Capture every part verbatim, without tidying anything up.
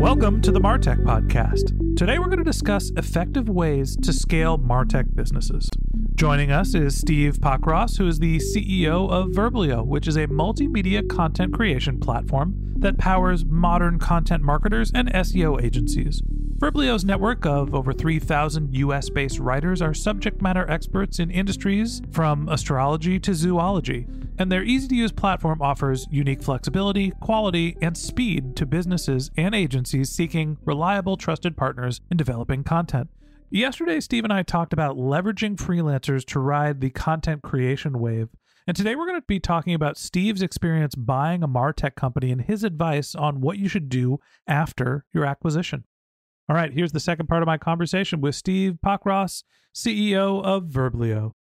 Welcome to the MarTech Podcast. Today we're going to discuss effective ways to scale MarTech businesses. Joining us is Steve Pockross, who is the C E O of Verblio, which is a multimedia content creation platform that powers modern content marketers and S E O agencies. Verblio's network of over three thousand U S-based writers are subject matter experts in industries from astrology to zoology, and their easy-to-use platform offers unique flexibility, quality, and speed to businesses and agencies seeking reliable, trusted partners in developing content. Yesterday, Steve and I talked about leveraging freelancers to ride the content creation wave, and today we're going to be talking about Steve's experience buying a MarTech company and his advice on what you should do after your acquisition. All right, here's the second part of my conversation with Steve Pockross, C E O of Verblio.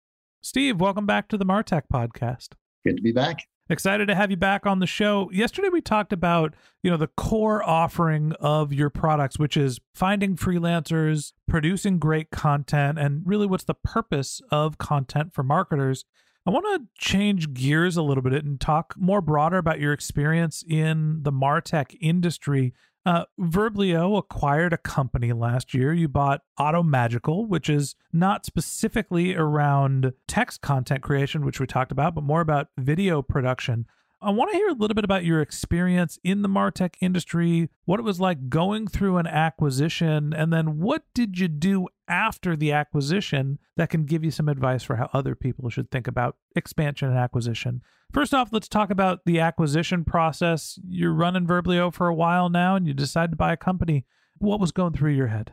Steve, welcome back to the MarTech Podcast. Good to be back. Excited to have you back on the show. Yesterday we talked about, you know, the core offering of your products, which is finding freelancers, producing great content, and really what's the purpose of content for marketers. I want to change gears a little bit and talk more broader about your experience in the MarTech industry. Uh, Verblio acquired a company last year. You bought Automagical, which is not specifically around text content creation, which we talked about, but more about video production. I want to hear a little bit about your experience in the MarTech industry, what it was like going through an acquisition, and then what did you do after the acquisition that can give you some advice for how other people should think about expansion and acquisition. First off, let's talk about the acquisition process. You're running Verblio for a while now, and you decide to buy a company. What was going through your head?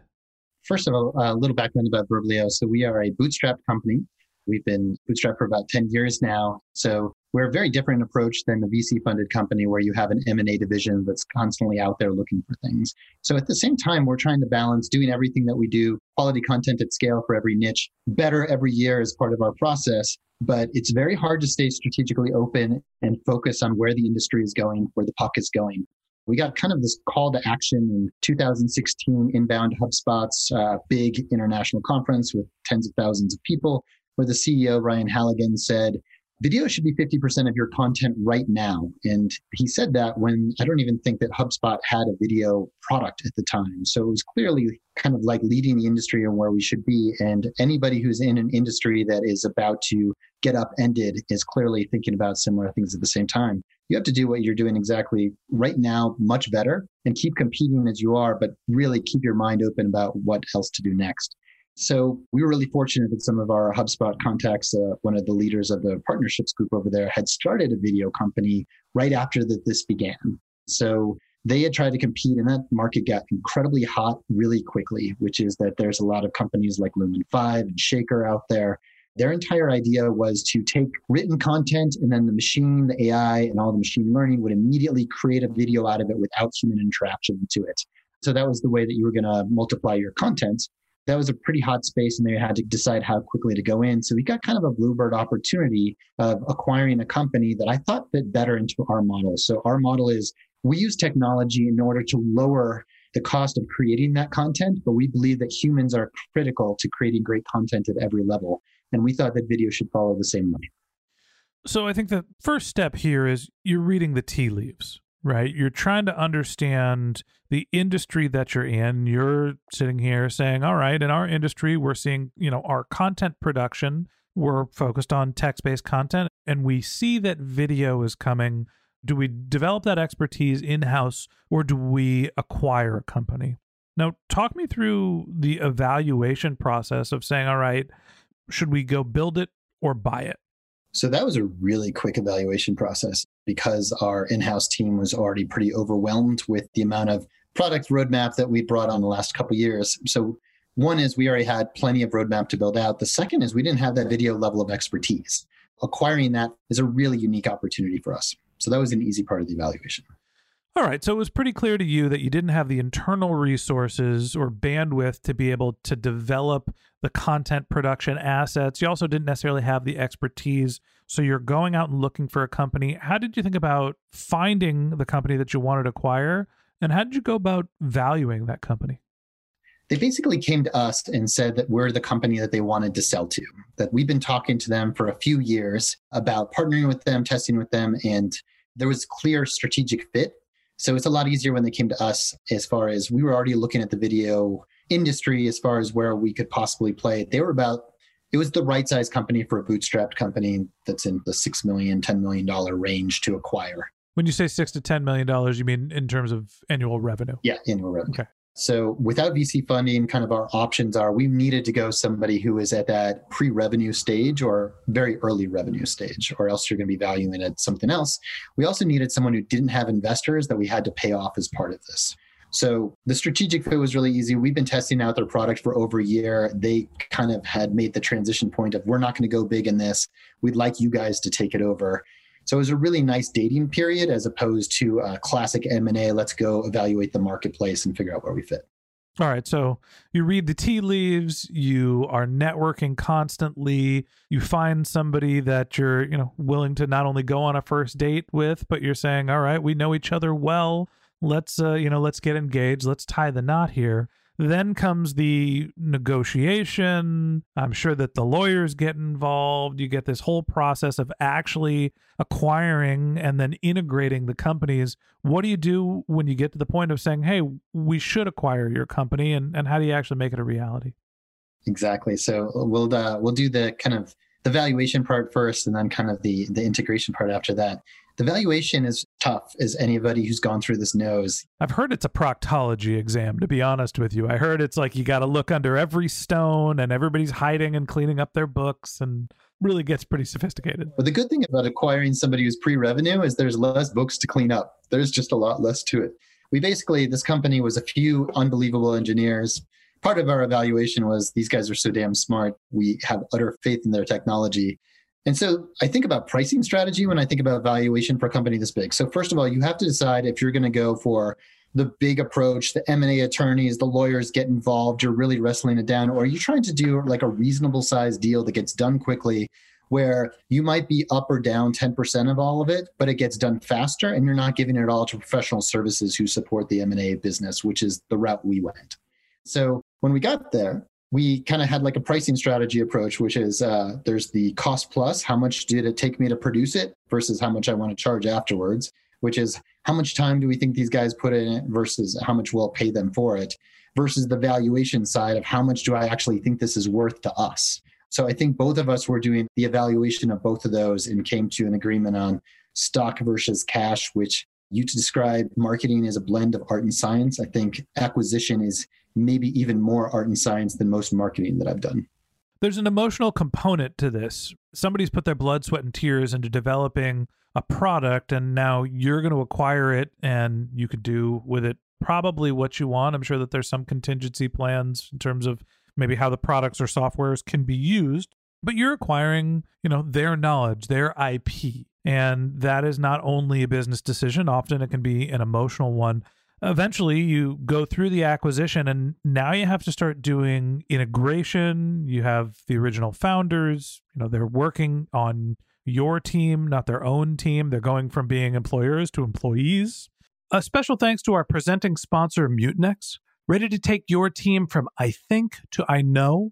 First of all, a little background about Verblio. So we are a bootstrap company. We've been bootstrapped for about ten years now. So we're a very different approach than the V C-funded company where you have an M and A division that's constantly out there looking for things. So at the same time, we're trying to balance doing everything that we do, quality content at scale for every niche, better every year as part of our process. But it's very hard to stay strategically open and focus on where the industry is going, where the puck is going. We got kind of this call to action in two thousand sixteen, inbound HubSpot's uh, big international conference with tens of thousands of people, where the C E O, Ryan Halligan, said, video should be fifty percent of your content right now. And he said that when I don't even think that HubSpot had a video product at the time. So it was clearly kind of like leading the industry on where we should be. And anybody who's in an industry that is about to get upended is clearly thinking about similar things at the same time. You have to do what you're doing exactly right now, much better, and keep competing as you are, but really keep your mind open about what else to do next. So we were really fortunate that some of our HubSpot contacts, uh, one of the leaders of the partnerships group over there, had started a video company right after that this began. So they had tried to compete, and that market got incredibly hot really quickly, which is that there's a lot of companies like Lumen five and Shaker out there. Their entire idea was to take written content, and then the machine, the A I, and all the machine learning would immediately create a video out of it without human interaction to it. So that was the way that you were going to multiply your content. That was a pretty hot space, and they had to decide how quickly to go in. So we got kind of a bluebird opportunity of acquiring a company that I thought fit better into our model. So our model is we use technology in order to lower the cost of creating that content, but we believe that humans are critical to creating great content at every level. And we thought that video should follow the same line. So I think the first step here is you're reading the tea leaves, right? You're trying to understand the industry that you're in. You're sitting here saying, all right, in our industry, we're seeing, you know, our content production, we're focused on text-based content, and we see that video is coming. Do we develop that expertise in-house, or do we acquire a company? Now, talk me through the evaluation process of saying, all right, should we go build it or buy it? So that was a really quick evaluation process because our in-house team was already pretty overwhelmed with the amount of product roadmap that we brought on the last couple of years. So one is we already had plenty of roadmap to build out. The second is we didn't have that video level of expertise. Acquiring that is a really unique opportunity for us. So that was an easy part of the evaluation. All right. So it was pretty clear to you that you didn't have the internal resources or bandwidth to be able to develop the content production assets. You also didn't necessarily have the expertise. So you're going out and looking for a company. How did you think about finding the company that you wanted to acquire? And how did you go about valuing that company? They basically came to us and said that we're the company that they wanted to sell to, that we've been talking to them for a few years about partnering with them, testing with them, and there was clear strategic fit. So it's a lot easier when they came to us as far as we were already looking at the video industry as far as where we could possibly play. They were about, it was the right size company for a bootstrapped company that's in the six million dollars, ten million dollars range to acquire. When you say six to ten million dollars, you mean in terms of annual revenue? Yeah, annual revenue. Okay. So without V C funding, kind of our options are we needed to go somebody who is at that pre-revenue stage or very early revenue stage, or else you're going to be valuing it at something else. We also needed someone who didn't have investors that we had to pay off as part of this. So the strategic fit was really easy. We've been testing out their product for over a year. They kind of had made the transition point of we're not going to go big in this. We'd like you guys to take it over. So it was a really nice dating period as opposed to a classic M and A, let's go evaluate the marketplace and figure out where we fit. All right. So you read the tea leaves, you are networking constantly, you find somebody that you're, you know, willing to not only go on a first date with, but you're saying, all right, we know each other well, let's, uh, you know, let's get engaged, let's tie the knot here. Then comes the negotiation. I'm sure that the lawyers get involved. You get this whole process of actually acquiring and then integrating the companies. What do you do when you get to the point of saying, hey, we should acquire your company? And, and how do you actually make it a reality? Exactly. So we'll uh, we'll do the kind of the valuation part first and then kind of the, the integration part after that. The valuation is tough, as anybody who's gone through this knows. I've heard it's a proctology exam, to be honest with you. I heard it's like you got to look under every stone and everybody's hiding and cleaning up their books and really gets pretty sophisticated. But the good thing about acquiring somebody who's pre-revenue is there's less books to clean up. There's just a lot less to it. We basically, this company was a few unbelievable engineers. Part of our evaluation was these guys are so damn smart. We have utter faith in their technology. And so I think about pricing strategy when I think about valuation for a company this big. So first of all, you have to decide if you're going to go for the big approach, the M and A attorneys, the lawyers get involved, you're really wrestling it down, or are you trying to do like a reasonable size deal that gets done quickly where you might be up or down ten percent of all of it, but it gets done faster and you're not giving it all to professional services who support the M and A business, which is the route we went. So when we got there, we kind of had like a pricing strategy approach, which is uh, there's the cost plus, how much did it take me to produce it versus how much I want to charge afterwards, which is how much time do we think these guys put in it versus how much we'll pay them for it versus the valuation side of how much do I actually think this is worth to us. So I think both of us were doing the evaluation of both of those and came to an agreement on stock versus cash, which you describe marketing as a blend of art and science. I think acquisition is maybe even more art and science than most marketing that I've done. There's an emotional component to this. Somebody's put their blood, sweat, and tears into developing a product, and now you're going to acquire it, and you could do with it probably what you want. I'm sure that there's some contingency plans in terms of maybe how the products or softwares can be used, but you're acquiring, you know, their knowledge, their I P, and that is not only a business decision. Often it can be an emotional one. Eventually, you go through the acquisition, and now you have to start doing integration. You have the original founders. You know, they're working on your team, not their own team. They're going from being employers to employees. A special thanks to our presenting sponsor, Mutinex, ready to take your team from I think to I know.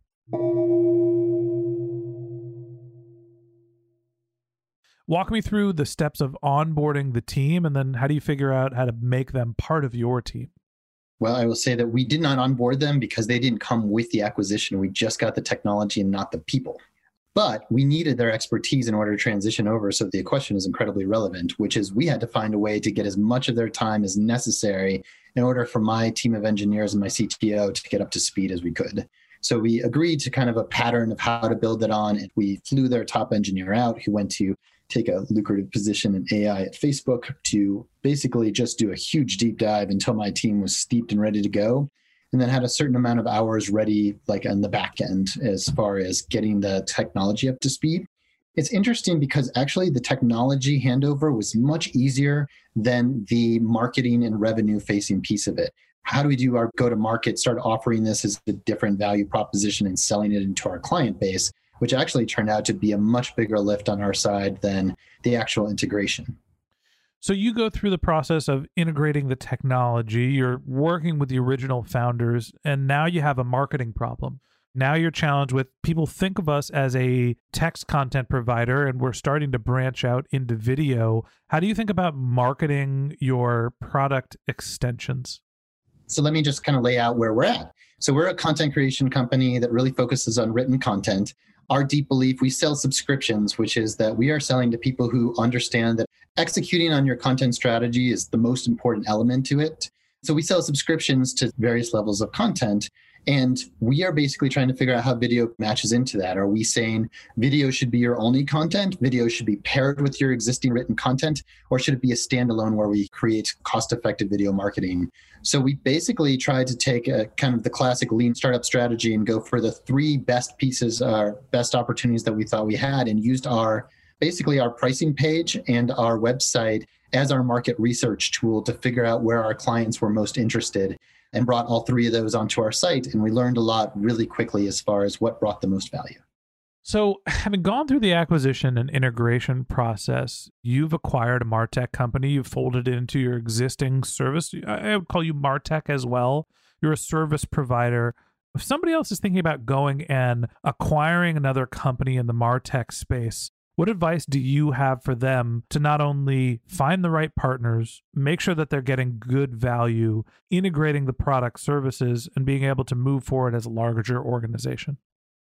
Walk me through the steps of onboarding the team, and then how do you figure out how to make them part of your team? Well, I will say that we did not onboard them because they didn't come with the acquisition. We just got the technology and not the people. But we needed their expertise in order to transition over, so the question is incredibly relevant, which is we had to find a way to get as much of their time as necessary in order for my team of engineers and my C T O to get up to speed as we could. So we agreed to kind of a pattern of how to build it on, and we flew their top engineer out who went to take a lucrative position in A I at Facebook to basically just do a huge deep dive until my team was steeped and ready to go, and then had a certain amount of hours ready like on the back end as far as getting the technology up to speed. It's interesting because actually the technology handover was much easier than the marketing and revenue facing piece of it. How do we do our go-to-market, start offering this as a different value proposition and selling it into our client base, which actually turned out to be a much bigger lift on our side than the actual integration. So you go through the process of integrating the technology, you're working with the original founders, and now you have a marketing problem. Now you're challenged with people think of us as a text content provider, and we're starting to branch out into video. How do you think about marketing your product extensions? So let me just kind of lay out where we're at. So we're a content creation company that really focuses on written content. Our deep belief, we sell subscriptions, which is that we are selling to people who understand that executing on your content strategy is the most important element to it. So we sell subscriptions to various levels of content. And we are basically trying to figure out how video matches into that. Are we saying video should be your only content? Video should be paired with your existing written content? Or should it be a standalone where we create cost-effective video marketing? So we basically tried to take a kind of the classic lean startup strategy and go for the three best pieces, our best opportunities that we thought we had, and used our basically our pricing page and our website as our market research tool to figure out where our clients were most interested, and brought all three of those onto our site. And we learned a lot really quickly as far as what brought the most value. So having gone through the acquisition and integration process, you've acquired a MarTech company. You've folded it into your existing service. I would call you MarTech as well. You're a service provider. If somebody else is thinking about going and acquiring another company in the MarTech space, what advice do you have for them to not only find the right partners, make sure that they're getting good value, integrating the product services, and being able to move forward as a larger organization?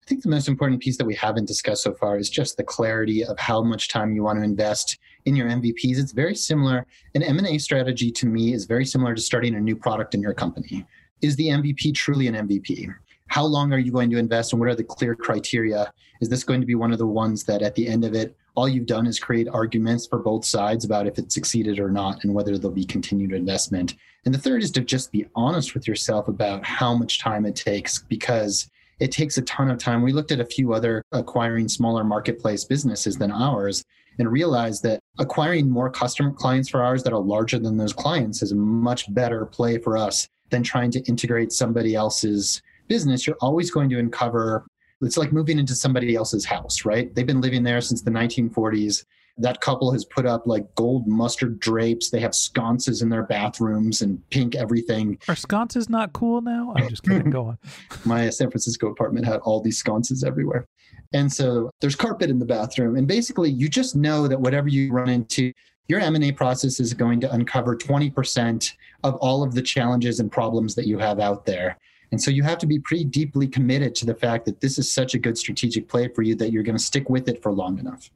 I think the most important piece that we haven't discussed so far is just the clarity of how much time you want to invest in your M V Ps. It's very similar. An M and A strategy to me is very similar to starting a new product in your company. Is the M V P truly an M V P? How long are you going to invest, and what are the clear criteria? Is this going to be one of the ones that at the end of it, all you've done is create arguments for both sides about if it succeeded or not and whether there'll be continued investment? And the third is to just be honest with yourself about how much time it takes, because it takes a ton of time. We looked at a few other acquiring smaller marketplace businesses than ours, and realize that acquiring more customer clients for ours that are larger than those clients is a much better play for us than trying to integrate somebody else's business. You're always going to uncover, it's like moving into somebody else's house, right? They've been living there since the nineteen forties. That couple has put up like gold mustard drapes. They have sconces in their bathrooms and pink everything. Are sconces not cool now? I'm just kidding. Go on. My San Francisco apartment had all these sconces everywhere. And so there's carpet in the bathroom. And basically, you just know that whatever you run into, your M and A process is going to uncover twenty percent of all of the challenges and problems that you have out there. And so you have to be pretty deeply committed to the fact that this is such a good strategic play for you that you're going to stick with it for long enough.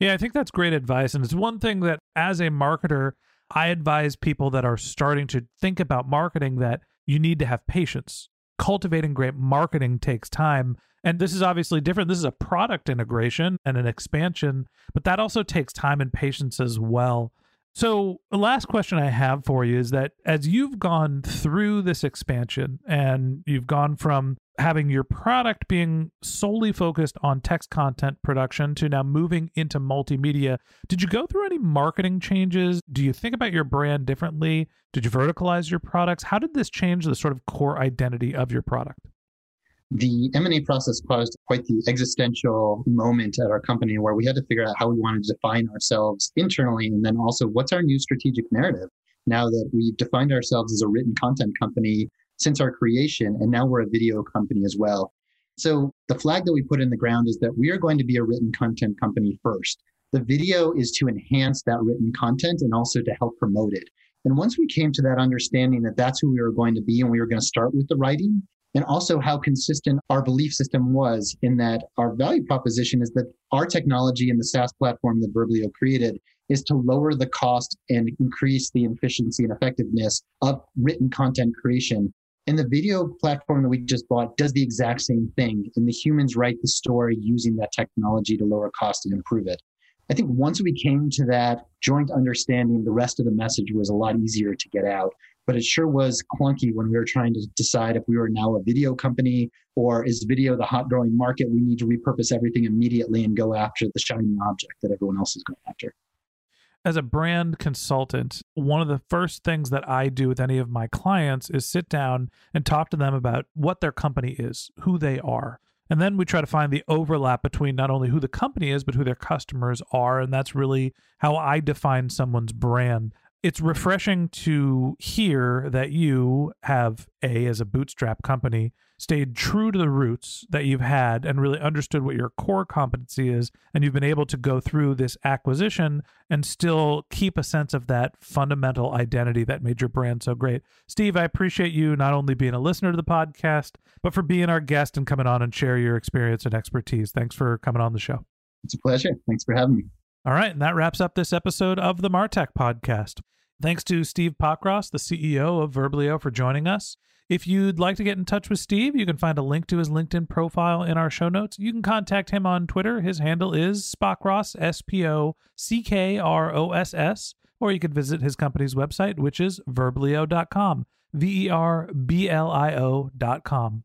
Yeah, I think that's great advice. And it's one thing that as a marketer, I advise people that are starting to think about marketing that you need to have patience. Cultivating great marketing takes time. And this is obviously different. This is a product integration and an expansion, but that also takes time and patience as well. So the last question I have for you is that as you've gone through this expansion and you've gone from having your product being solely focused on text content production to now moving into multimedia, did you go through any marketing changes? Do you think about your brand differently? Did you verticalize your products? How did this change the sort of core identity of your product? The M and A process caused quite the existential moment at our company where we had to figure out how we wanted to define ourselves internally, and then also what's our new strategic narrative now that we've defined ourselves as a written content company since our creation, and now we're a video company as well. So the flag that we put in the ground is that we are going to be a written content company first. The video is to enhance that written content and also to help promote it. And once we came to that understanding that that's who we were going to be, and we were going to start with the writing, and also how consistent our belief system was in that our value proposition is that our technology and the SaaS platform that Verblio created is to lower the cost and increase the efficiency and effectiveness of written content creation. And the video platform that we just bought does the exact same thing. And the humans write the story using that technology to lower cost and improve it. I think once we came to that joint understanding, the rest of the message was a lot easier to get out. But it sure was clunky when we were trying to decide if we were now a video company or is video the hot growing market? We need to repurpose everything immediately and go after the shiny object that everyone else is going after. As a brand consultant, one of the first things that I do with any of my clients is sit down and talk to them about what their company is, who they are. And then we try to find the overlap between not only who the company is, but who their customers are. And that's really how I define someone's brand. It's refreshing to hear that you have, A, as a bootstrap company, stayed true to the roots that you've had and really understood what your core competency is, and you've been able to go through this acquisition and still keep a sense of that fundamental identity that made your brand so great. Steve, I appreciate you not only being a listener to the podcast, but for being our guest and coming on and share your experience and expertise. Thanks for coming on the show. It's a pleasure. Thanks for having me. All right, and that wraps up this episode of the MarTech Podcast. Thanks to Steve Pockross, the C E O of Verblio, for joining us. If you'd like to get in touch with Steve, you can find a link to his LinkedIn profile in our show notes. You can contact him on Twitter. His handle is Spockross, S P O C K R O S S, or you could visit his company's website, which is verblio dot com, V E R B L I O dot com.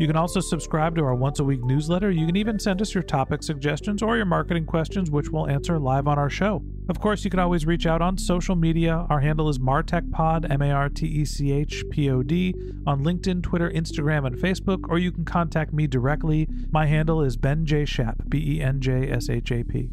You can also subscribe to our once a week newsletter. You can even send us your topic suggestions or your marketing questions, which we'll answer live on our show. Of course, you can always reach out on social media. Our handle is MartechPod, M A R T E C H P O D, on LinkedIn, Twitter, Instagram, and Facebook, or you can contact me directly. My handle is Ben J. Shap, B E N J S H A P.